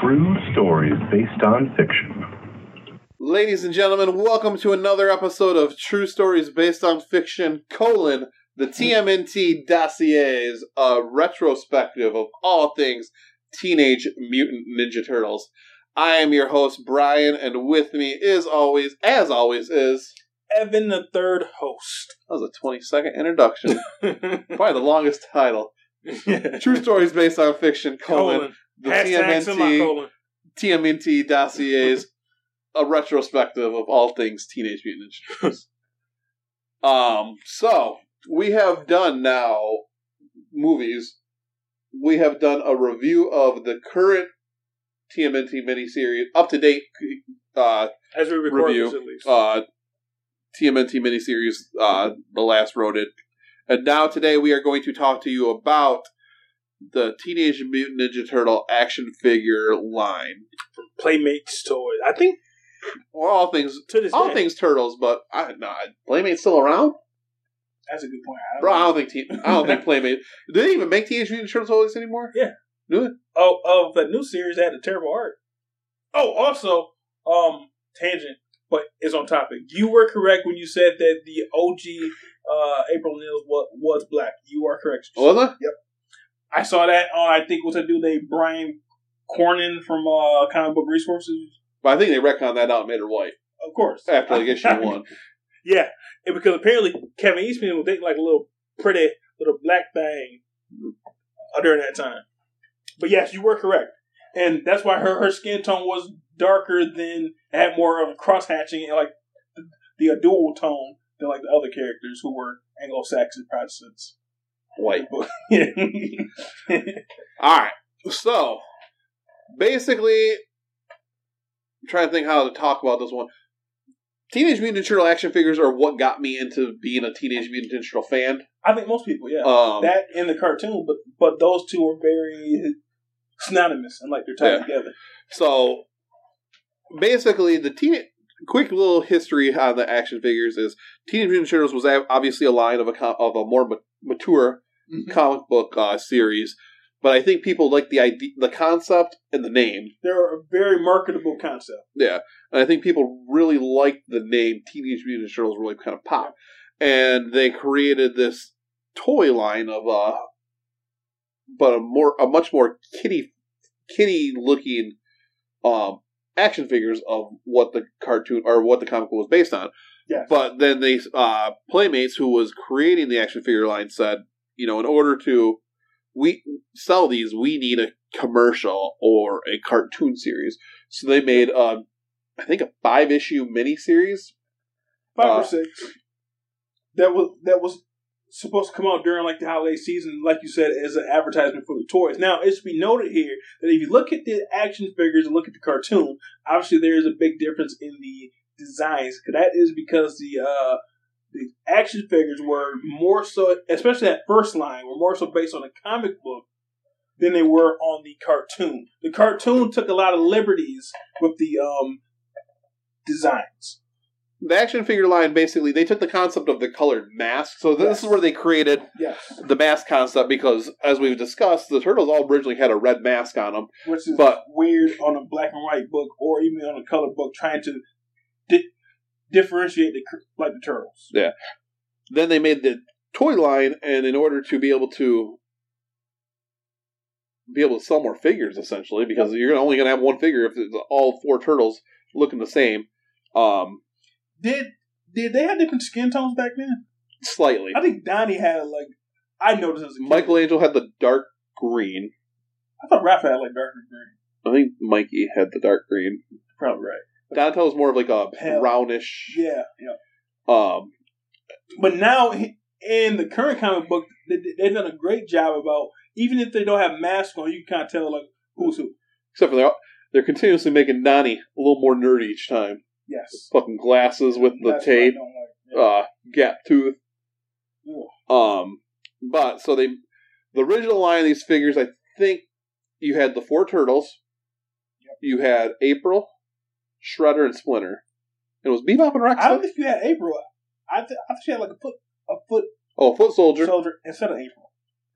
True stories based on fiction. Ladies and gentlemen, welcome to another episode of True Stories Based on Fiction, the TMNT Dossiers, a retrospective of all things Teenage Mutant Ninja Turtles. I am your host, Brian, and with me, as always, is... Evan the Third Host. That was a 20-second introduction. Probably the longest title. True Stories Based on Fiction, the TMNT Dossiers, a retrospective of all things Teenage Mutant Ninja Turtles. So, we have done now movies. We have done a review of the current TMNT miniseries, up-to-date as we record review, this at least. TMNT miniseries, The Last Rodent. And now today we are going to talk to you about the Teenage Mutant Ninja Turtle action figure line. From Playmates toys. I think... Well, all things to this all day. Things Turtles, but Playmates still around? That's a good point. I don't think Playmates... Do they even make Teenage Mutant Ninja Turtles toys anymore? Yeah. Do they? Oh, the new series had a terrible art. Oh, also, tangent, but it's on topic. You were correct when you said that the OG April O'Neil was black. You are correct. Was I? Yep. I saw that on, I think, what's that dude named Brian Cornyn from Comic Book Resources. But I think they retconned that out and made her white. Of course. After the issue 1. Yeah. And because apparently Kevin Eastman was dating like a little pretty little black thing during that time. But yes, you were correct. And that's why her skin tone was darker than, had more of a cross-hatching and like the dual tone than like the other characters who were Anglo-Saxon Protestants. White book. Alright, so basically, I'm trying to think how to talk about this one. Teenage Mutant Ninja Turtle action figures are what got me into being a Teenage Mutant Ninja Turtle fan. I think most people, yeah. That and the cartoon, but those two are very synonymous and like they're tied together. So basically, quick little history on the action figures is Teenage Mutant Ninja Turtles was obviously a line of a more mature comic book series, but I think people like the idea, the concept, and the name. They're a very marketable concept. Yeah, and I think people really liked the name. Teenage Mutant Ninja Turtles really kind of popped, and they created this toy line of a much more kitty looking action figures of what the cartoon or what the comic book was based on. Yes. But then they Playmates, who was creating the action figure line, said, you know, in order to sell these, we need a commercial or a cartoon series. So they made, I think, a 5-issue miniseries. 5 or 6. That was supposed to come out during like the holiday season, like you said, as an advertisement for the toys. Now, it should be noted here that if you look at the action figures and look at the cartoon, obviously there is a big difference in the designs, because that is because the action figures were more so, especially that first line, were more so based on a comic book than they were on the cartoon. The cartoon took a lot of liberties with the designs. The action figure line, basically, they took the concept of the colored mask, so this is where they created the mask concept, because, as we've discussed, the Turtles all originally had a red mask on them. Which is weird on a black and white book, or even on a color book, trying to differentiate like the Turtles. Yeah. Then they made the toy line, and in order to be able to sell more figures, essentially, because you're only going to have one figure if it's all 4 Turtles looking the same. Did they have different skin tones back then? Slightly. I think Donnie had I noticed as a kid. Michelangelo had the dark green. I thought Raph had darker green. I think Mikey had the dark green. Probably right. Donatello's more of a brownish... Yeah. But now, in the current comic book, they've done a great job about even if they don't have masks on, you can kind of tell like who's who. Except for they're continuously making Nani a little more nerdy each time. Yes. The fucking glasses with the tape. Gap tooth. Ooh. But so the original line of these figures, I think you had the four turtles. Yep. You had April, Shredder, and Splinter. And it was Bebop and Rocksteady. I don't think you had April. I think she had like a foot. Oh, a foot soldier instead of April.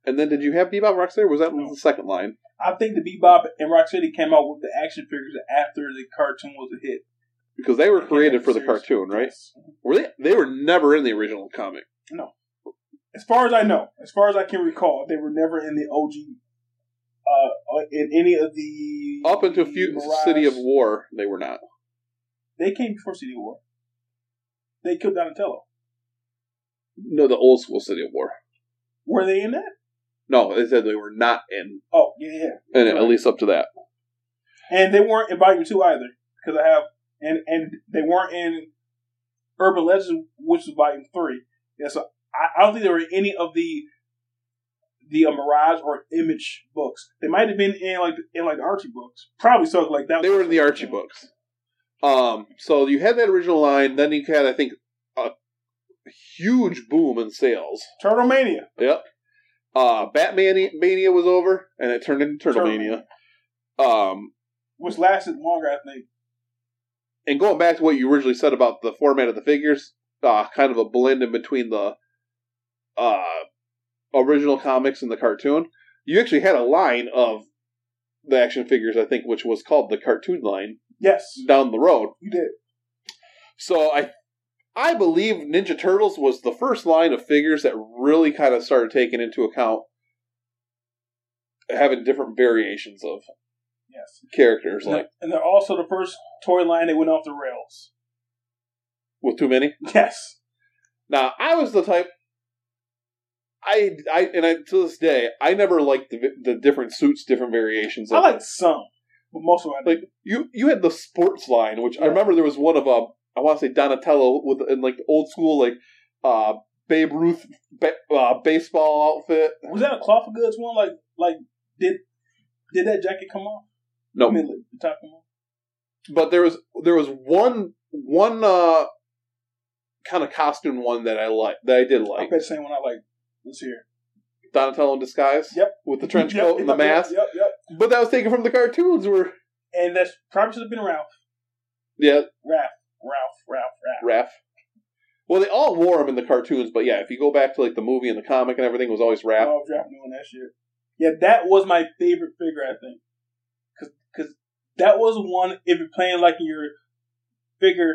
And then did you have Bebop and Rocksteady? Or was that the second line? I think the Bebop and Rocksteady came out with the action figures after the cartoon was a hit. Because they were created for the cartoon, right? Yes. Were they? They were never in the original comic. No. As far as I know, as far as I can recall, they were never in the OG. In any of the up until City of War, they were not. They came before City of War. They killed Donatello. No, the old school City of War. Were they in that? No, they said they were not in. Oh, yeah. And at least up to that. And they weren't in Volume 2 either, because I have, and they weren't in Urban Legends, which is Volume 3. Yeah, so I don't think there were any of the Mirage or Image books. They might have been in like the Archie books. Probably so. Like that. They were in the Archie books. So you had that original line. Then you had, I think, a huge boom in sales. Turtle Mania. Yep. Batman Mania was over, and it turned into Turtle Mania. Which lasted longer, I think. And going back to what you originally said about the format of the figures, kind of a blend in between the original comics and the cartoon, you actually had a line of the action figures, I think, which was called the cartoon line. Yes. Down the road. You did. So I believe Ninja Turtles was the first line of figures that really kind of started taking into account having different variations of characters. And they're also the first toy line that went off the rails. With too many? Yes. Now, I was the type... I to this day, I never liked the different suits, different variations. I liked some, but most of them I didn't. Like you had the sports line, which I remember there was one of I want to say Donatello in like the old school like Babe Ruth baseball outfit. Was that a cloth of goods one? Like did that jacket come off? No, the top come off. But there was one kind of costume one that I liked, that I did like. I bet the same one I liked. Let's hear Donatello in disguise. Yep, with the trench coat and the mask. Yep. But that was taken from the cartoons, and that probably should have been Ralph. Yeah, Ralph. Well, they all wore him in the cartoons, but yeah, if you go back to like the movie and the comic and everything, it was always Ralph. Oh, Ralph doing that shit. Yeah, that was my favorite figure, I think, because that was one. If you're playing like in your figure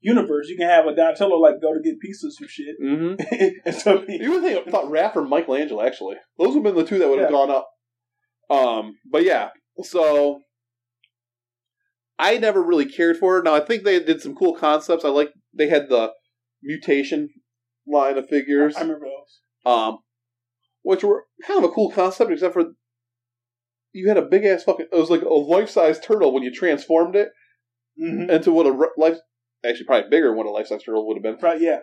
universe, you can have a Donatello like go to get pizza or some shit. Mm-hmm. And so you would think I thought Raph or Michelangelo actually. Those would have been the two that would have gone up. But yeah, so I never really cared for it. Now I think they did some cool concepts. I like they had the mutation line of figures. I remember those. Which were kind of a cool concept, except for you had a big ass fucking. It was like a life size turtle when you transformed it into what a life. Actually, probably bigger than what a life-size turtle would have been. Right, yeah.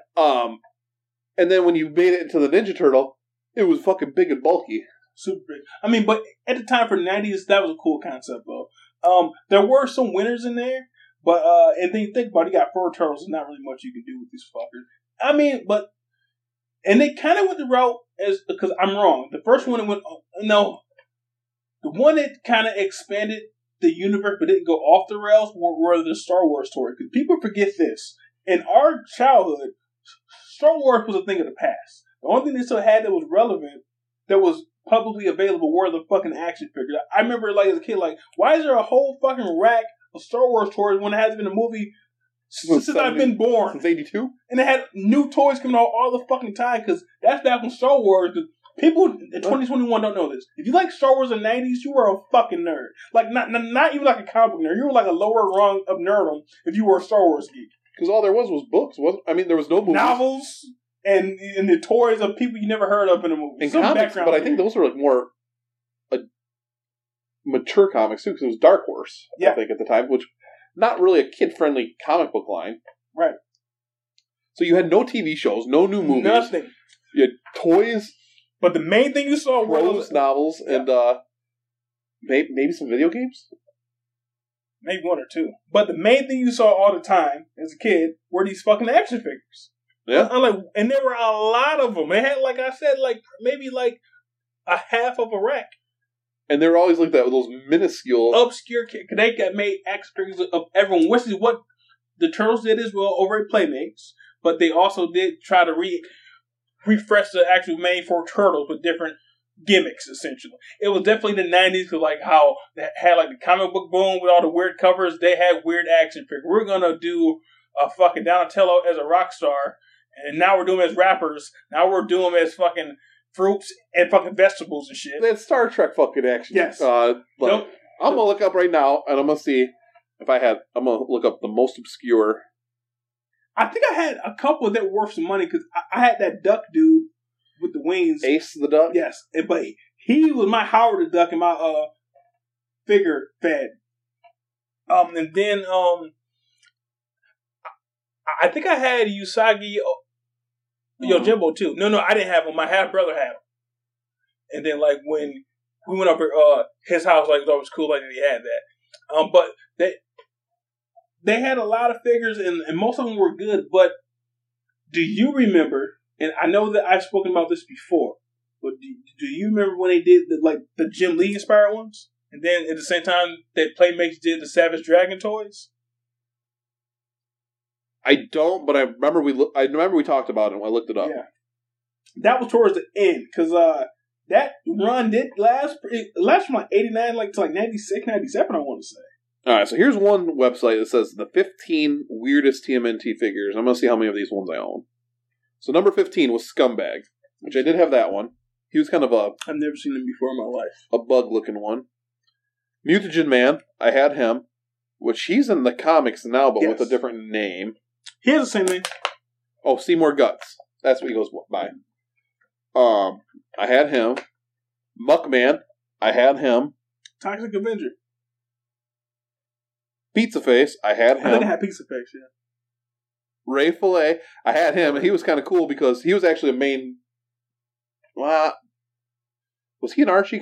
And then when you made it into the Ninja Turtle, it was fucking big and bulky. Super big. I mean, but at the time for the 90s, that was a cool concept, though. There were some winners in there, but, and then you think about it, you got fur turtles, there's not really much you can do with these fuckers. I mean, but, and they kind of went the route, because I'm wrong. The first one that went, the one that kind of expanded the universe but didn't go off the rails were the Star Wars story. Because people forget this. In our childhood, Star Wars was a thing of the past. The only thing they still had that was relevant, that was publicly available, were the fucking action figures. I remember like as a kid, like, why is there a whole fucking rack of Star Wars toys when it hasn't been a movie since I've been born? Since 82? And it had new toys coming out all the fucking time, because that's back when Star Wars... People in 2021 don't know this. If you like Star Wars in the 90s, you were a fucking nerd. Like, not even like a comic nerd. You were like a lower rung of nerdom if you were a Star Wars geek. Because all there was books. There was no movies. Novels and the toys of people you never heard of in a movie. And some comics, but I think those were like more mature comics, too, because it was Dark Horse, I think, at the time, which not really a kid-friendly comic book line. Right. So you had no TV shows, no new movies. Nothing. You had toys... But the main thing you saw were those novels and maybe some video games? Maybe one or two. But the main thing you saw all the time as a kid were these fucking action figures. Yeah. And there were a lot of them. They had, like I said, maybe a half of a rack. And they were always like that with those minuscule... obscure kids. They got made action figures of everyone, which is what the Turtles did as well over at Playmates. But they also did try to refresh the actual main four Turtles with different gimmicks, essentially. It was definitely the 90s, because how they had the comic book boom with all the weird covers. They had weird action figures. We're going to do a fucking Donatello as a rock star, and now we're doing them as rappers. Now we're doing them as fucking fruits and fucking vegetables and shit. That Star Trek fucking action. Yes. Nope. I'm going to look up right now, and I'm going to see if I had... I'm going to look up the most obscure... I think I had a couple that were worth some money, because I had that duck dude with the wings. Ace the Duck? Yes. But he was my Howard the Duck and my figure fad. And then I think I had Usagi Yojimbo too. No, I didn't have him. My half-brother had him. And then when we went up at his house, it was always cool that he had that. But that... they had a lot of figures, and most of them were good, but do you remember, and I know that I've spoken about this before, but do you remember when they did the Jim Lee-inspired ones? And then at the same time that Playmates did the Savage Dragon toys? I don't, but I remember we talked about it when I looked it up. Yeah. That was towards the end, because that run did last from 89 to 96, 97, I want to say. All right, so here's one website that says the 15 weirdest TMNT figures. I'm going to see how many of these ones I own. So number 15 was Scumbag, which I did have that one. He was kind of a... I've never seen him before in my life. A bug-looking one. Mutagen Man, I had him, which he's in the comics now, but with a different name. He has the same name. Oh, Seymour Guts. That's what he goes by. I had him. Muckman, I had him. Toxic Avenger. Pizza Face, I had him. I think I had Pizza Face, yeah. Ray Filet, I had him, and he was kind of cool because he was actually a main... was he an Archie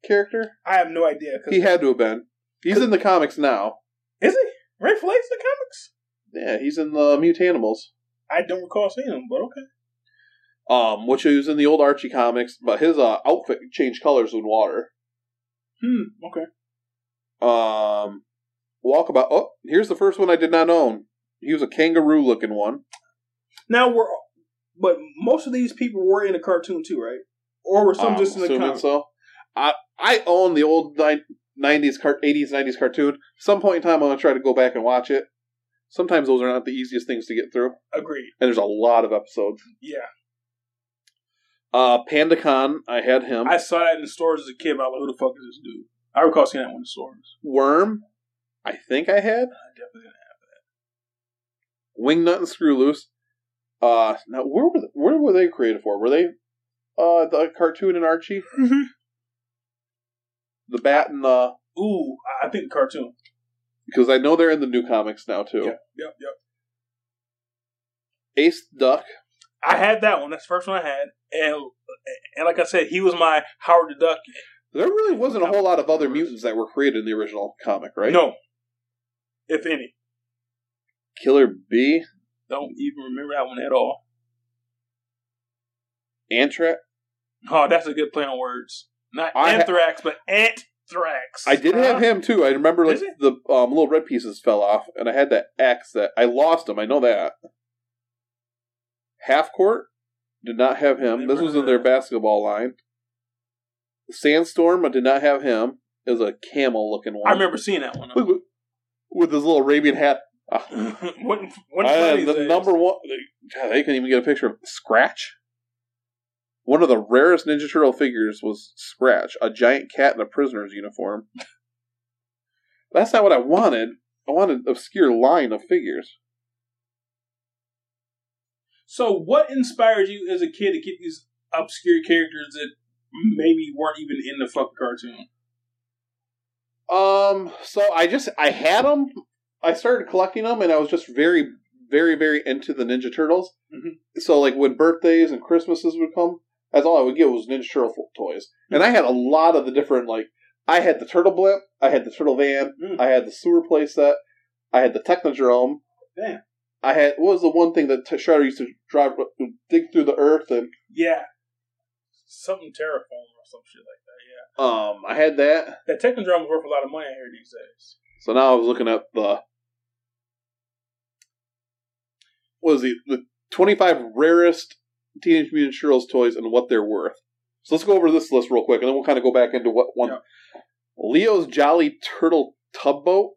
character? I have no idea. He had to have been. He's in the comics now. Is he? Ray Filet's in the comics? Yeah, he's in the Mutanimals. I don't recall seeing him, but okay. Which he was in the old Archie comics, but his outfit changed colors with water. Okay. Walkabout. Oh, here's the first one I did not own. He was a kangaroo-looking one. But most of these people were in the cartoon too, right? Or were some just in the comic? So. I own the old 80s, 90s cartoon. Some point in time, I'm going to try to go back and watch it. Sometimes those are not the easiest things to get through. Agreed. And there's a lot of episodes. Yeah. PandaCon, I had him. I saw that in the stores as a kid. I was like, who the fuck is this dude? I recall seeing that one in the stores. Worm. I think I had. I definitely didn't have that. Wingnut and Screwloose. Now, where were they created for? Were they the cartoon and Archie? Mm-hmm. The bat and the... Ooh, I think the cartoon. Because I know they're in the new comics now, too. Yep. Ace Duck. I had that one. That's the first one I had. And like I said, he was my Howard the Duck. There really wasn't a whole lot of other mutants that were created in the original comic, right? No. If any. Killer B? Don't even remember that one at all. Antrax? Oh, that's a good play on words. Not Anthrax, but Antrax. I did have him, too. I remember the little red pieces fell off, and I had that axe that... I lost him, I know that. Half Court? Did not have him. This was in their basketball line. Sandstorm, I did not have him. It was a camel-looking one. I remember seeing that one. Look, with his little Arabian hat. what the number one... God, they couldn't even get a picture of Scratch. One of the rarest Ninja Turtle figures was Scratch, a giant cat in a prisoner's uniform. That's not what I wanted. I wanted an obscure line of figures. So what inspired you as a kid to get these obscure characters that maybe weren't even in the fucking cartoon? I had them. I started collecting them, and I was just very, very, very into the Ninja Turtles. Mm-hmm. So, when birthdays and Christmases would come, That's all I would get was Ninja Turtle toys. And I had a lot of the different, like, I had the Turtle Blimp, I had the Turtle Van, I had the Sewer Playset, I had the Technodrome. Damn. I had, what was the one thing that Shredder used to drive, dig through the earth and... Yeah. Something terraform or some shit like that, yeah. I had that. That Technodrome was worth a lot of money I hear these days. So now I was looking up the... What is it? The 25 rarest Teenage Mutant Ninja Turtles toys and what they're worth. So let's go over this list real quick, and then we'll kind of go back into what one... Yeah. Leo's Jolly Turtle Tubboat.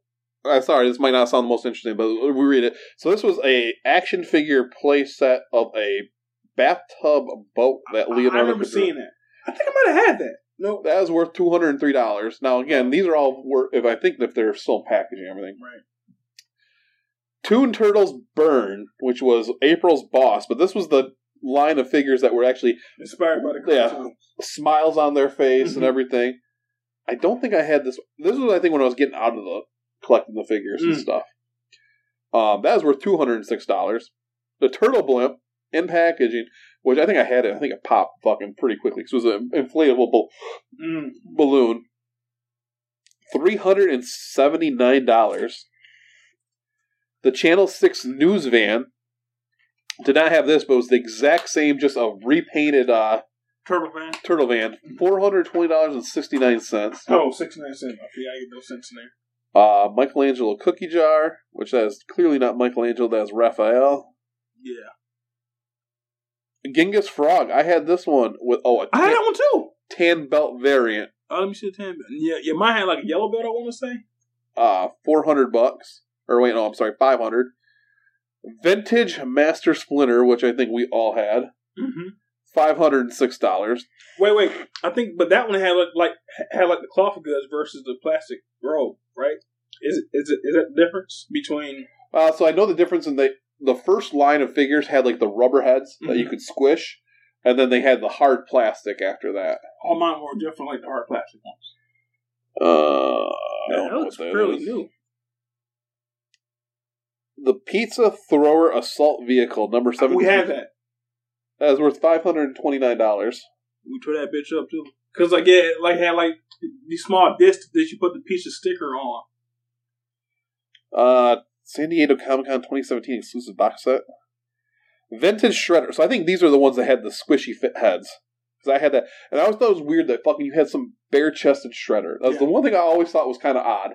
I'm sorry, this might not sound the most interesting, but we read it. So this was a action figure play set of a bathtub boat that Leonardo... I remember seeing that. I think I might have had that. No, that was worth $203. Now, again, these are all worth, if they're still packaging everything. Right. Toon Turtles Burn, which was April's boss, but this was the line of figures that were actually... Inspired by the cartoon. Yeah, smiles on their face and everything. I don't think I had this. This was, I think, when I was getting out of the... collecting the figures and stuff. That was worth $206. The Turtle Blimp in packaging, which I think I had it. I think it popped fucking pretty quickly because it was an inflatable balloon. $379. The Channel 6 news van did not have this, but it was the exact same, just a repainted Turtle van. $420.69. Oh, 69 cents. Yeah, I get no cents in there. Michelangelo Cookie Jar, which that is clearly not Michelangelo, that's Raphael. Yeah. Genghis Frog. I had this one with I had that one too. Tan belt variant. Oh, let me see the tan belt. Yeah, mine had like a yellow belt, I want to say. $400. Or wait, no, I'm sorry, $500. Vintage Master Splinter, which I think we all had. $506. Wait. But that one had like the cloth goods versus the plastic robe, right? Is that the difference between? So I know the difference in the first line of figures had like the rubber heads that you could squish, and then they had the hard plastic after that. All mine were definitely like the hard plastic ones. That looks fairly new. The Pizza Thrower Assault Vehicle number 7. We had that. That was worth $529. We tore that bitch up too, cause it had these small discs that you put the pizza sticker on. San Diego Comic-Con 2017 exclusive box set. Vintage Shredder. So I think these are the ones that had the squishy fit heads. Cause I had that, and I always thought it was weird that fucking you had some bare-chested Shredder. That was the one thing I always thought was kind of odd.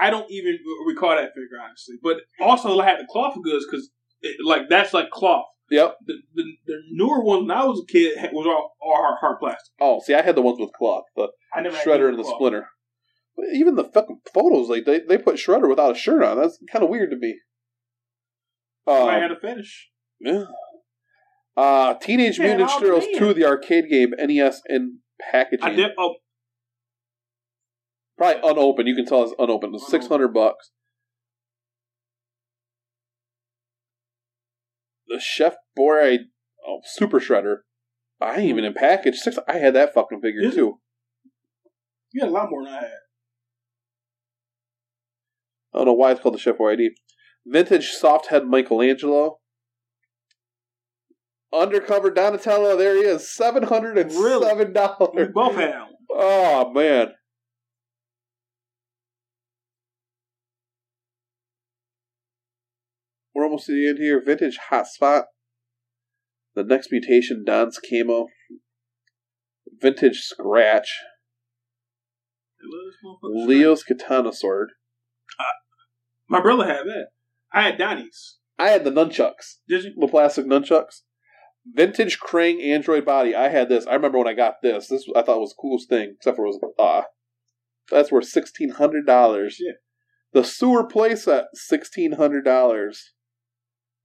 I don't even recall that figure honestly, but also I had the cloth goods because that's like cloth. Yep. The newer ones when I was a kid was all hard plastic. Oh, see, I had the ones with cloth, the Shredder and the Splinter. But even the fucking photos, they put Shredder without a shirt on. That's kind of weird to me. I had a fetish. Yeah. Teenage Mutant Ninja Turtles 2, the arcade game, NES in packaging. I did. Oh. Probably unopened. You can tell it's unopened. It was $600. The Chef Boy Super Shredder. I ain't even in package. I had that fucking figure too. You had a lot more than I had. I don't know why it's called the Chef Boy ID. Vintage Soft Head Michelangelo. Undercover Donatello. There he is. $707. Really? We both had him. Oh, man. We're almost to the end here. Vintage Hotspot. The Next Mutation, Don's Camo. Vintage Scratch. Leo's Katana Sword. My brother had that. I had Donnie's. I had the nunchucks. Did you? The plastic nunchucks. Vintage Krang Android Body. I had this. I remember when I got this. This I thought was the coolest thing. Except for it was... that's worth $1,600. Yeah. The Sewer Playset, $1,600.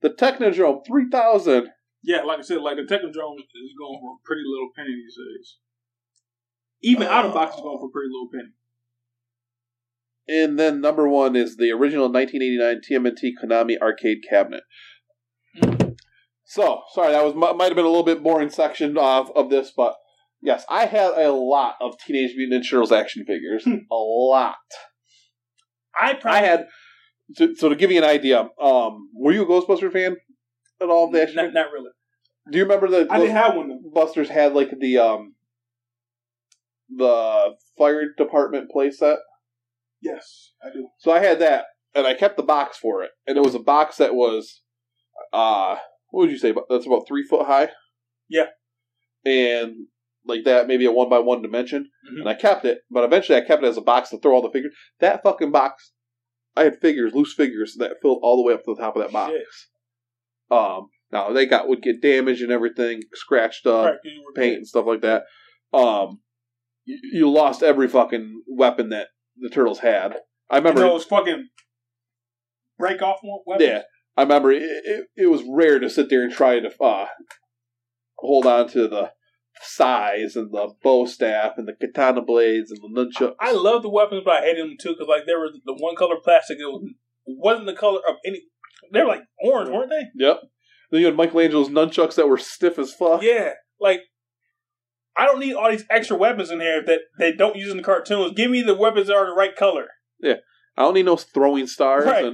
The Technodrome, $3,000. Yeah, like I said, the Technodrome is going for a pretty little penny these days. Even out of box is going for a pretty little penny. And then number one is the original 1989 TMNT Konami arcade cabinet. So, sorry, that was might have been a little bit boring section of this, but yes, I had a lot of Teenage Mutant Ninja Turtles action figures. A lot. I had... So to give you an idea, were you a Ghostbuster fan at all? Not really. Do you remember that? I didn't have one. Busters had like the fire department playset. Yes, I do. So I had that, and I kept the box for it, and it was a box that was, what would you say? That's about 3 foot high. Yeah, and like that, maybe a 1x1 dimension, mm-hmm. and I kept it. But eventually, I kept it as a box to throw all the figures. That fucking box, I had figures, loose figures that filled all the way up to the top of that box. Shit. Now they would get damaged and everything, scratched up, right, paint and stuff like that. You lost every fucking weapon that the Turtles had. I remember those fucking break off weapons. Yeah, I remember it was rare to sit there and try to hold on to the size and the bow staff and the katana blades and the nunchucks. I love the weapons, but I hated them too because like there was the one color plastic. It wasn't the color of any. They were like orange, weren't they? Yep. Then you had Michelangelo's nunchucks that were stiff as fuck. Yeah, like I don't need all these extra weapons in here that they don't use in the cartoons. Give me the weapons that are the right color. Yeah, I don't need no throwing stars right.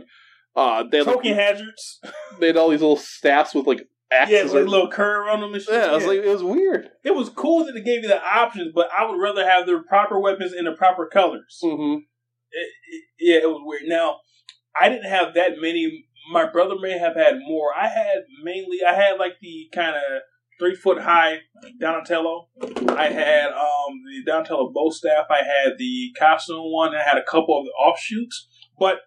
and they had choking hazards. They had all these little staffs with like. Yeah, with like a little curve on them and shit. Yeah, it was weird. It was cool that they gave you the options, but I would rather have the proper weapons in the proper colors. Mm-hmm. It was weird. Now, I didn't have that many. My brother may have had more. I had like the kind of 3 foot high Donatello. I had the Donatello bow staff. I had the costume one. I had a couple of the offshoots. But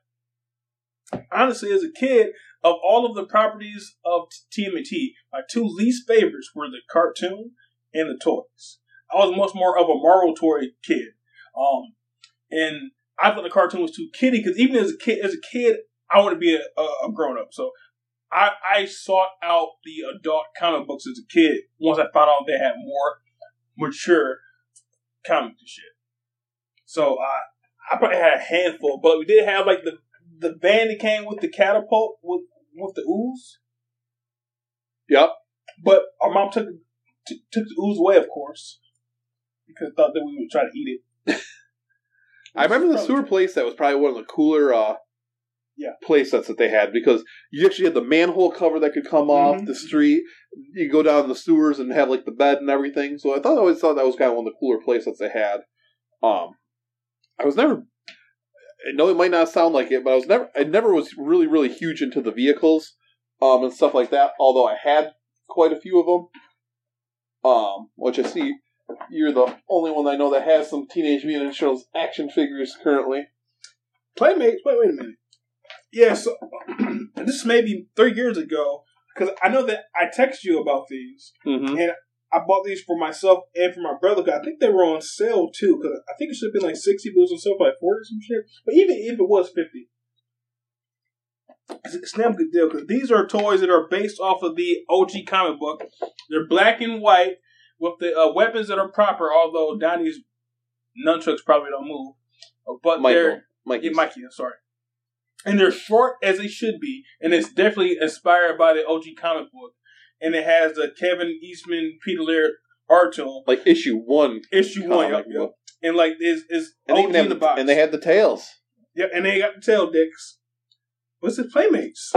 honestly, as a kid, of all of the properties of TMNT, my two least favorites were the cartoon and the toys. I was much more of a Marvel toy kid. And I thought the cartoon was too kiddie because even as a kid, I wanted to be a grown-up. So I sought out the adult comic books as a kid once I found out they had more mature comics and shit. So I probably had a handful, but we did have like the band that came with the catapult with the ooze. Yep. But our mom took the ooze away, of course, because thought that we would try to eat it. I remember the sewer place that was probably one of the cooler playsets that they had because you actually had the manhole cover that could come off the street. You go down the sewers and have like the bed and everything. So I always thought that was kind of one of the cooler playsets they had. I was never. I know it might not sound like it, but I never was really, really huge into the vehicles and stuff like that, although I had quite a few of them, which I see you're the only one I know that has some Teenage Mutant Ninja Turtles action figures currently. Playmates? Wait a minute. Yeah, so this may be 3 years ago, because I know that I texted you about these, and I bought these for myself and for my brother. I think they were on sale, too, because I think it should have been like 60, but it was on sale for like 40 or some shit. But even if it was 50, it's not a good deal, because these are toys that are based off of the OG comic book. They're black and white with the weapons that are proper, although Donnie's nunchucks probably don't move. But Mikey, I'm sorry. And they're short as they should be, and it's definitely inspired by the OG comic book. And it has the Kevin Eastman, Peter Laird art to like issue 1. Issue 1, yep. And like is OG in the box. And they had the tails. Yep, and they got the tail dicks. What's the Playmates?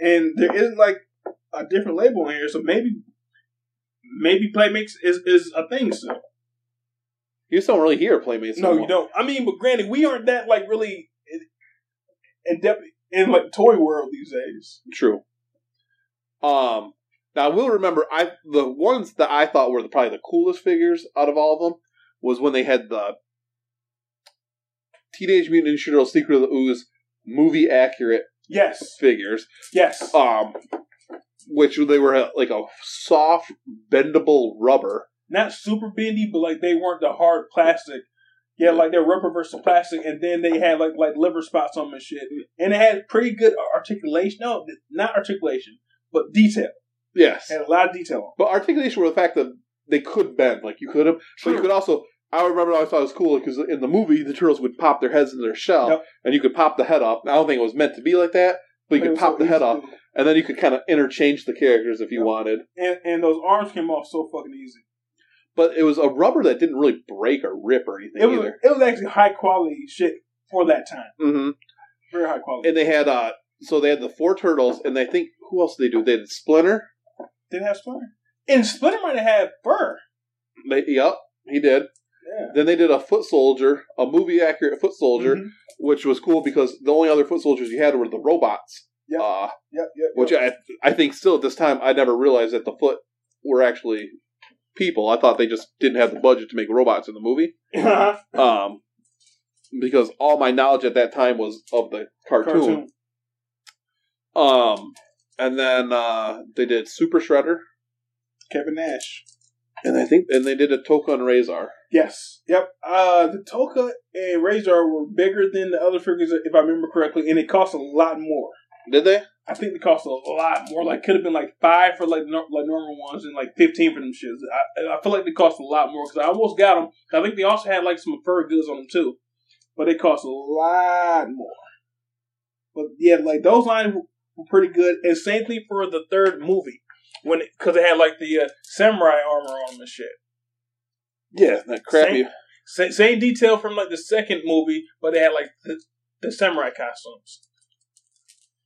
And there isn't like a different label in here, so maybe Playmates is a thing still. You just don't really hear Playmates. No, you don't. I mean, but granted, we aren't that like really in depth in like toy world these days. True. Now I will remember the ones that I thought were probably the coolest figures out of all of them was when they had the Teenage Mutant Ninja Turtles Secret of the Ooze movie accurate figures. Yes. Which they were like a soft bendable rubber. Not super bendy, but like they weren't the hard plastic. Yeah, like they're rubber versus plastic, and then they had like liver spots on them and shit. And it had pretty good articulation. No, not articulation. But detail. Yes. And a lot of detail. But articulation were the fact that they could bend. Like, you could have. But you could also. I always thought it was cool because in the movie, the turtles would pop their heads into their shell. Yep. And you could pop the head up. I don't think it was meant to be like that. But you could pop the head up. And then you could kind of interchange the characters if you wanted. And those arms came off so fucking easy. But it was a rubber that didn't really break or rip or anything either. It was actually high quality shit for that time. Mm-hmm. Very high quality. And they had... So they had the 4 turtles, and I think, who else did they do? They had Splinter. Didn't have Splinter? In Splinter, they had Burr. Yep, he did. Yeah. Then they did a Foot Soldier, a movie-accurate Foot Soldier, mm-hmm. which was cool because the only other Foot Soldiers you had were the robots. Yeah, Which I think still at this time, I never realized that the Foot were actually people. I thought they just didn't have the budget to make robots in the movie. Uh-huh. Because all my knowledge at that time was of the cartoon. And then they did Super Shredder. Kevin Nash. And they did a Toka and Razar. Yes. Yep. The Toka and Razar were bigger than the other figures, if I remember correctly, and it cost a lot more. Did they? I think they cost a lot more. Like, could have been like $5 for like normal ones and like $15 for them shits. I feel like they cost a lot more because I almost got them. I think they also had like some fur goods on them too, but they cost a lot more. But yeah, like those lines were pretty good. And same thing for the third movie. Because they had like the samurai armor on them and shit. Yeah, that crappy. Same detail from like the second movie, but they had like the samurai costumes.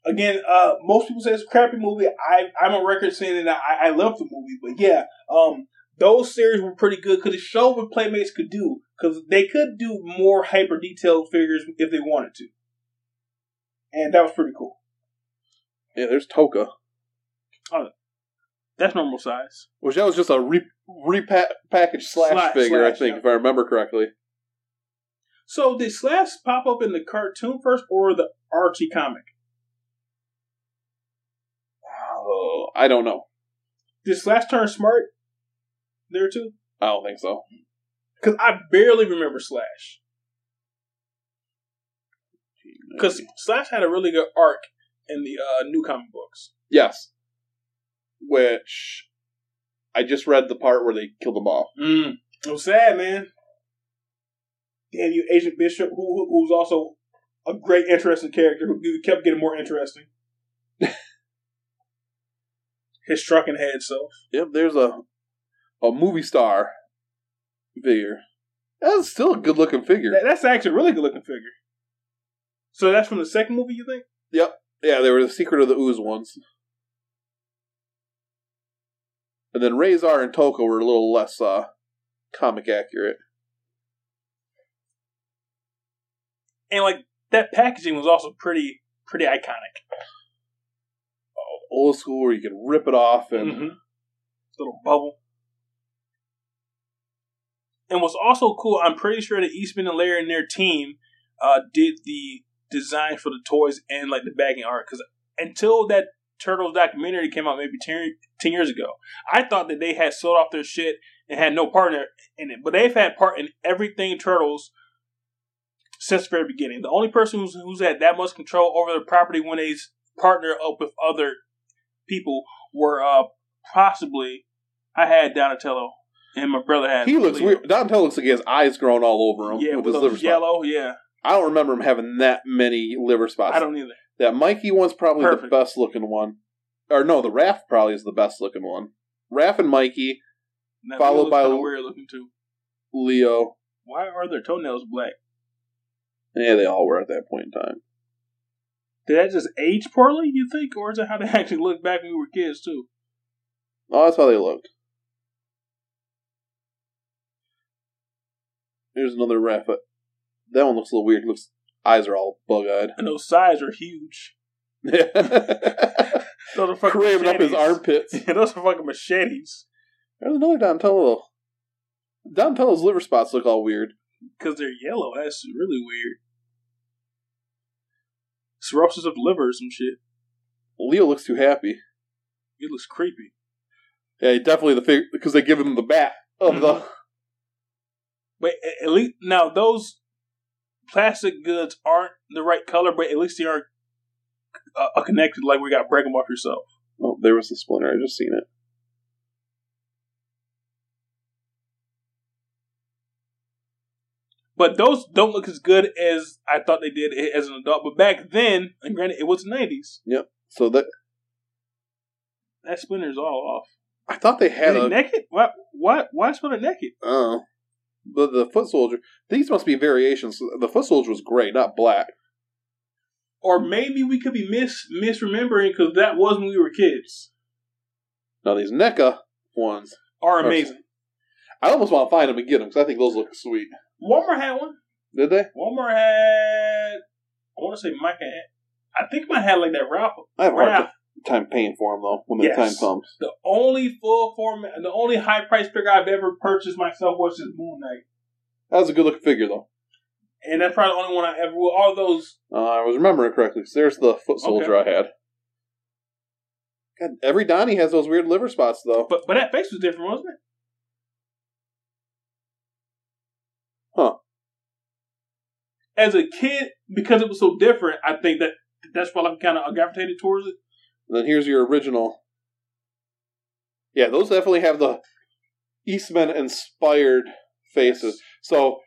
Again, most people say it's a crappy movie. I'm on record saying that I love the movie, but yeah, those series were pretty good because it showed what Playmates could do. Because they could do more hyper detailed figures if they wanted to, and that was pretty cool. Yeah, there's Toka. Oh. That's normal size. Which that was just a repackaged Slash figure, I think, yeah. If I remember correctly. So, did Slash pop up in the cartoon first, or the Archie comic? I don't know. Did Slash turn smart there, too? I don't think so. Because I barely remember Slash. Because Slash had a really good arc in the new comic books. Yes. Which I just read the part where they killed them all. It was sad, man. Damn you, Agent Bishop, who was also a great, interesting character, who kept getting more interesting. His trucking head self. Yep, there's a movie star figure. That's still a good looking figure. That's actually a really good looking figure. So that's from the second movie, you think? Yep. Yeah, they were the Secret of the Ooze ones. And then Razar and Toka were a little less comic accurate. And, like, that packaging was also pretty iconic. Oh, old school where you could rip it off and... Mm-hmm. Little bubble. And what's also cool, I'm pretty sure that Eastman and Larry and their team did the design for the toys and, like, the bagging art. Because until that Turtles documentary came out maybe 10 years ago, I thought that they had sold off their shit and had no partner in it, but they've had part in everything Turtles since the very beginning. The only person who's had that much control over the property when they partner up with other people were possibly I had Donatello and my brother had. He looks weird. Donatello looks like he has eyes grown all over him. Yeah, with his liver yellow. Spot. Yeah, I don't remember him having that many liver spots. I don't either. That Mikey one's probably the best looking one. Or no, the Raph probably is the best looking one. Raph and Mikey, now, followed by weird looking too. Leo. Why are their toenails black? Yeah, they all were at that point in time. Did that just age poorly, you think? Or is that how they actually looked back when we were kids too? Oh, that's how they looked. Here's another Raph. That one looks a little weird. It looks... Eyes are all bug-eyed. And those sides are huge. Yeah. Those are craving machetes. Up his armpits. Yeah, those are fucking machetes. There's another Donatello. Donatello's liver spots look all weird. Because they're yellow. That's really weird. Cirrhosis of liver or some shit. Leo looks too happy. He looks creepy. Yeah, definitely the figure, because they give him the bat of the... But at least... Now, those... Plastic goods aren't the right color, but at least they aren't connected like we got to break them off yourself. Oh, there was the Splinter. I just seen it. But those don't look as good as I thought they did as an adult. But back then, and granted, it was the 90s. Yep. So that Splinter's all off. I thought they had naked? Why Splinter naked? Oh. But the Foot Soldier, these must be variations. The Foot Soldier was gray, not black. Or maybe we could be misremembering because that was when we were kids. Now these NECA ones are amazing. I almost want to find them and get them because I think those look sweet. Walmart had one. Did they? Walmart had. I want to say Mike had. I think mine had like that Ralph. I have a hard time paying for them though when the time comes. The only full format, the only high price figure I've ever purchased myself was this Moon Knight. That was a good looking figure though. And that's probably the only one I ever will. All those. I was remembering correctly. So there's the foot soldier I had. God, every Donnie has those weird liver spots though. But that face was different, wasn't it? Huh. As a kid, because it was so different, I think that's why I kind of gravitated towards it. And then here's your original. Yeah, those definitely have the Eastman-inspired faces. So,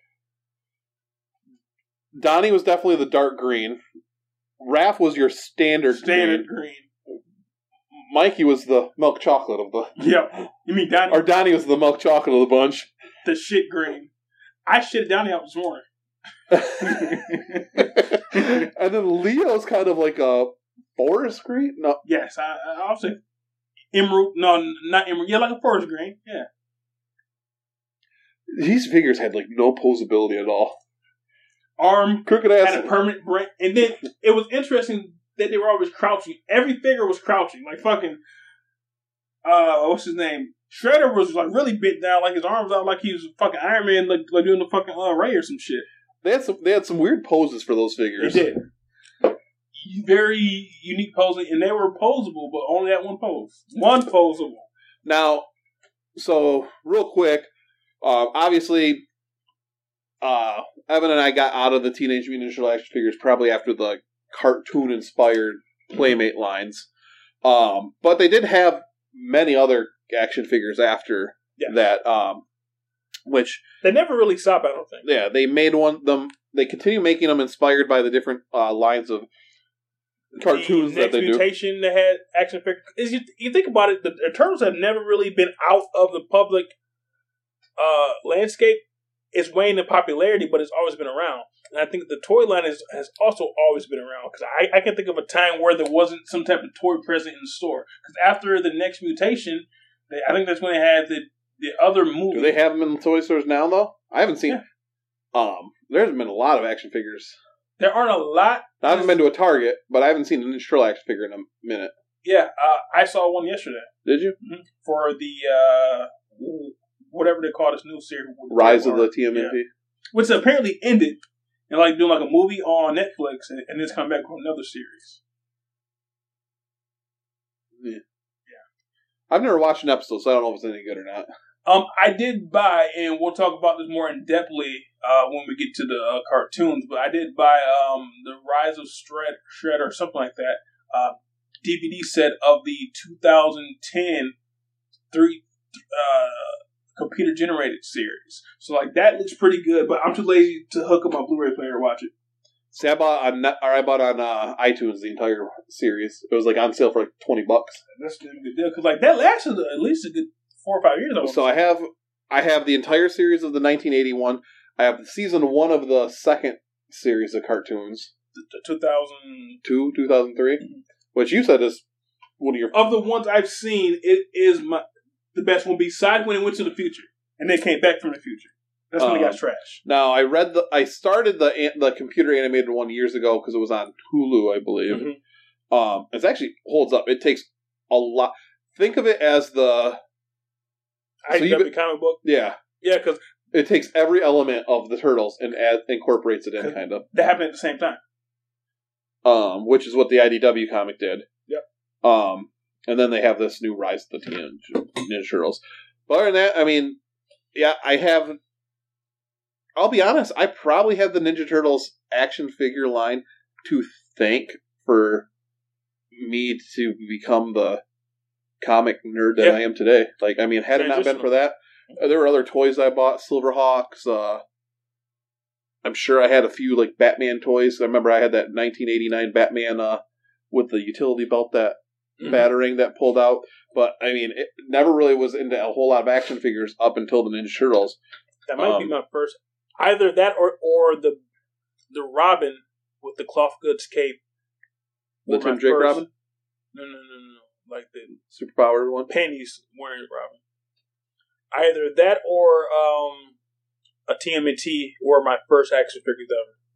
Donnie was definitely the dark green. Raph was your standard green. Mikey was the milk chocolate of the... Yep. You mean Donnie? Or Donnie was the milk chocolate of the bunch. The shit green. I shit Donnie out this morning. And then Leo's kind of like a... forest green? No. Yes, I'll say emerald. No, not emerald. Yeah, like a forest green. Yeah. These figures had like no posability at all. Arm crooked ass had a permanent brain, and then it was interesting that they were always crouching. Every figure was crouching, like fucking. What's his name? Shredder was like really bent down, like his arms out, like he was fucking Iron Man, like doing the fucking Ray or some shit. They had some weird poses for those figures. They did. Very unique posing, and they were poseable, but only at one pose. One poseable. Now, so, real quick, obviously, Evan and I got out of the Teenage Mutant Ninja Action figures probably after the cartoon-inspired Playmate lines. But they did have many other action figures after that, which... They never really stopped, I don't think. Yeah, they made them... They continue making them inspired by the different lines of cartoons that they do. Mutation that had action figures. You think about it, the Turtles have never really been out of the public landscape. It's waning in popularity, but it's always been around. And I think the toy line has also always been around. Because I can think of a time where there wasn't some type of toy present in the store. Because after the next mutation, I think that's when they had the other movie. Do they have them in the toy stores now, though? I haven't seen them. There's been a lot of action figures. There aren't a lot. I haven't been to a Target, but I haven't seen a Ninja Turtle action figure in a minute. Yeah, I saw one yesterday. Did you? Mm-hmm. For the, whatever they call this new series. Rise of the TMNT. Yeah. Which apparently ended in like doing like a movie on Netflix and it's come back with another series. Yeah. Yeah. I've never watched an episode, so I don't know if it's any good or not. I did buy, and we'll talk about this more in-depthly when we get to the cartoons, but I did buy the Rise of Shredder or something like that DVD set of the 2010 computer-generated series. So, like, that looks pretty good, but I'm too lazy to hook up my Blu-ray player to watch it. See, I bought on iTunes the entire series. It was, like, on sale for, like, $20. That's a good deal, because, like, that lasted at least a good... 4 or 5 years old. So I have the entire series of the 1981. I have the season 1 of the second series of cartoons. The 2002, 2003, mm-hmm. Which you said is one of your of the ones I've seen. It is the best one besides when it went to the future and they came back from the future. That's when it got trashed. Now I started the computer animated one years ago because it was on Hulu, I believe. Mm-hmm. It actually holds up. It takes a lot. Think of it as the IDW comic book? Yeah. Yeah, because... It takes every element of the Turtles and incorporates it in, kind of. That happened at the same time. Which is what the IDW comic did. Yep. And then they have this new Rise of the Ninja Turtles. But other than that, I mean... Yeah, I have... I'll be honest, I probably have the Ninja Turtles action figure line to thank for me to become the... comic nerd that I am today. Like, I mean, had it not been for that, there were other toys I bought, Silverhawks, I'm sure I had a few, like, Batman toys. I remember I had that 1989 Batman with the utility belt, that batarang that pulled out, but, I mean, it never really was into a whole lot of action figures up until the Ninja Turtles. That might be my first, either that or the Robin with the cloth goods cape. The Tim Drake Robin? No. like the superpowered one. Panties wearing Robin. Either that or a TMNT were my first action figures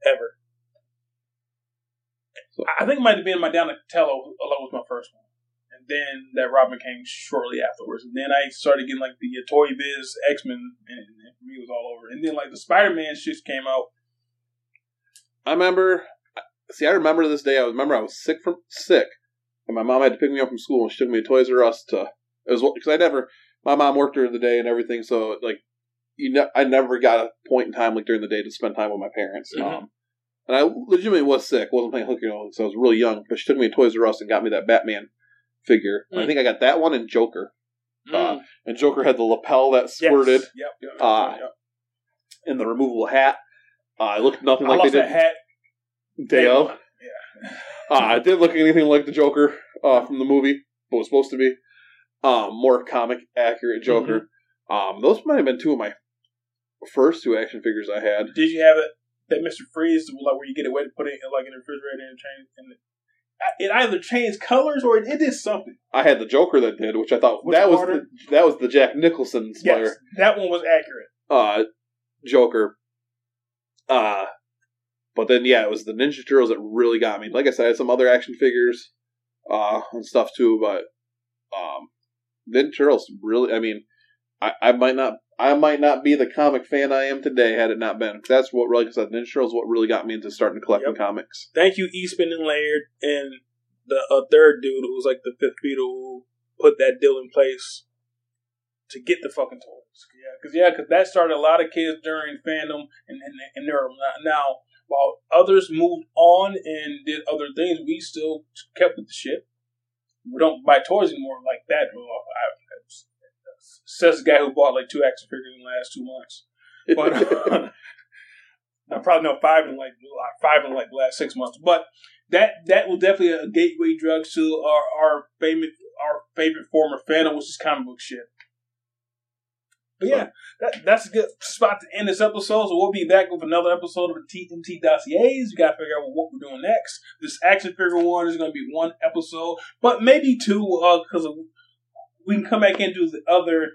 ever. I think it might have been my Donatello along with my first one. And then that Robin came shortly afterwards. And then I started getting like the Toy Biz X-Men, and for me it was all over. And then like the Spider-Man shit came out. I remember this day. I remember I was sick. And my mom had to pick me up from school and she took me to Toys R Us my mom worked during the day and everything. So like, I never got a point in time like during the day to spend time with my parents. Mm-hmm. And I legitimately was sick. Wasn't playing hooky because I was really young. But she took me to Toys R Us and got me that Batman figure. Mm. I think I got that one and Joker. Mm. And Joker had the lapel that squirted. Yes. Yep. And the removable hat. It looked nothing like they did. I lost that hat. Dale. Yeah. It didn't look anything like the Joker from the movie, but it was supposed to be. More comic accurate Joker. Mm-hmm. Those might have been two of my first two action figures I had. Did you have it? That Mr. Freeze, like where you get it wet and put it in the refrigerator and change, it either changed colors or it did something. I had the Joker that did, which I thought that was the Jack Nicholson inspired. Yes, that one was accurate. Joker. But then it was the Ninja Turtles that really got me. Like I said, I had some other action figures and stuff too, but Ninja Turtles really. I might not be the comic fan I am today had it not been. That's what really, because Ninja Turtles what really got me into starting to collect comics. Thank you, Eastman and Laird, and the third dude who was like the fifth Beatle who put that deal in place to get the fucking toys. Because that started a lot of kids during fandom and nerd. Now, while others moved on and did other things, we still kept with the shit. We don't buy toys anymore like that. Says the guy who bought like two action figures in the last 2 months, but I probably know five in the last 6 months. But that was definitely a gateway drug to our favorite form of fandom, which is comic book shit. But that's a good spot to end this episode. So we'll be back with another episode of the TMT Dossiers. We got to figure out what we're doing next. This action figure one is going to be one episode, but maybe two because of. We can come back and do the other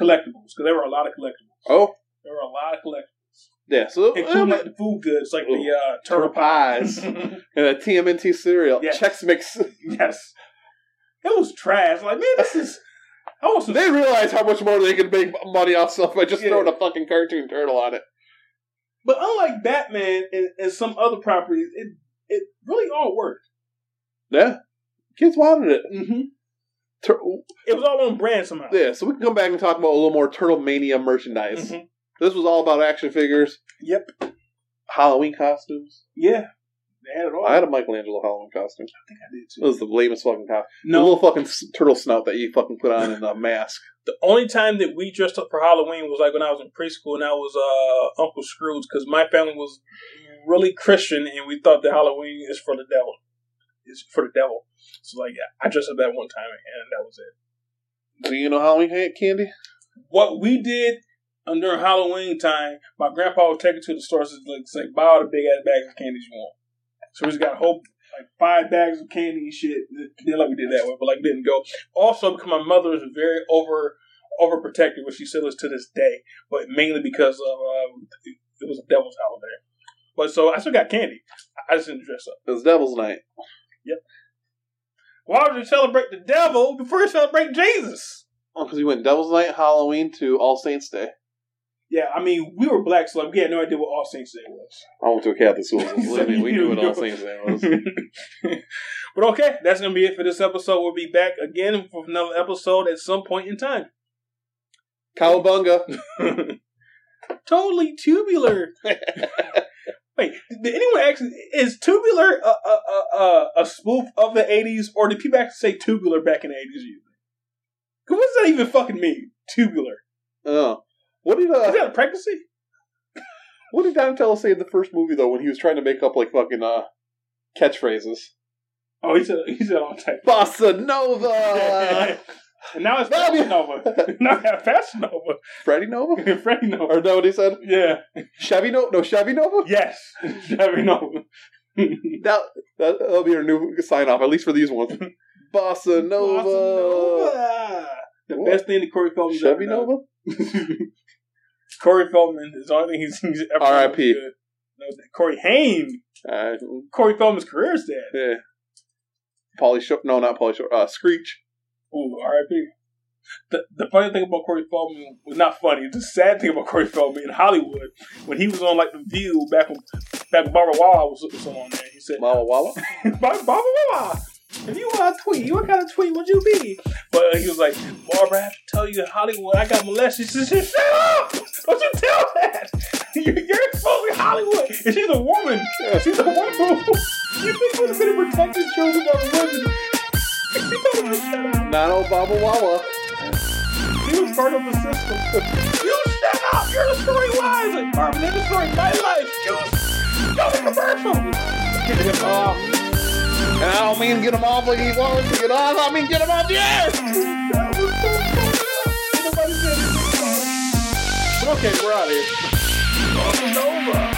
collectibles, because there were a lot of collectibles. Oh. There were a lot of collectibles. Yeah, so... Including the food goods, like the turtle pies. And the TMNT cereal. Yes. Chex Mix. Yes. It was trash. Like, man, this is... They realized how much more they could make money off stuff by just throwing a fucking cartoon turtle on it. But unlike Batman and some other properties, it really all worked. Yeah. Kids wanted it. Mm-hmm. It was all on brand somehow. Yeah, so we can come back and talk about a little more Turtle Mania merchandise. Mm-hmm. This was all about action figures. Yep. Halloween costumes. Yeah. They had it all. I had a Michelangelo Halloween costume. I think I did too. It was the lamest fucking costume. No. The little fucking turtle snout that you fucking put on in the mask. The only time that we dressed up for Halloween was like when I was in preschool and I was Uncle Scrooge, because my family was really Christian and we thought that Halloween is for the devil. It's for the devil. So, I dressed up that one time, and that was it. Do you know Halloween candy? What we did during Halloween time, my grandpa would take it to the stores and buy all the big-ass bags of candies you want. So, we just got a whole, 5 bags of candy and shit. Then, we did that one, but, it didn't go. Also, because my mother is very overprotective, which she still is to this day, but mainly because of it was a devil's holiday. But, so, I still got candy. I just didn't dress up. It was devil's night. Yep. Why would you celebrate the devil before you celebrate Jesus? Oh, because we went Devil's Night, Halloween to All Saints Day. Yeah, we were black, so we had no idea what All Saints Day was. I went to a Catholic school, so we knew what All Saints Day was. But okay, that's going to be it for this episode. We'll be back again for another episode at some point in time. Cowabunga. Totally tubular. Wait, did anyone actually... Is tubular a spoof of the 80s, or did people actually say tubular back in the 80s? What does that even fucking mean? Tubular. Oh. Is that a pregnancy? What did Donatello say in the first movie, though, when he was trying to make up, fucking catchphrases? Oh, he said all types. Bossa Nova! And now it's Fashion Nova. Now we have Fashion Nova. Freddy Nova. Or no, what he said? Yeah. Chevy Nova? No, Chevy Nova? Yes. Chevy Nova. That'll be our new sign-off, at least for these ones. Bossa Nova. The what? Best thing that Corey Feldman Chevy Nova? Corey Feldman is the only thing he's ever done. R.I.P. Corey Haim. Corey Feldman's career is dead. Yeah. Pauly Shore. No, not Pauly Shore. Screech. Ooh, R.I.P. The funny thing about Corey Feldman was not funny. The sad thing about Corey Feldman in Hollywood, when he was on like The View back when Barbara Walters was on there, he said, "Barbara Walters, Barbara Walters, if you want a tweet, what kind of tweet would you be?" But he was like, "Barbara, I have to tell you, in Hollywood, I got molested." She said, "Shut up! Don't you tell that. You're exposing Hollywood, and she's a woman. She's a woman. You think we're going to protect the children of women?" Not on Baba Wawa. You part of the system. You shut up! You're destroying lives! They're destroying my life! You go to commercial! Get him off. And I don't mean get him off like he wants to get off. I mean get him off the air! That was so funny. Nobody said it. Okay, we're out of here. Bossa Nova.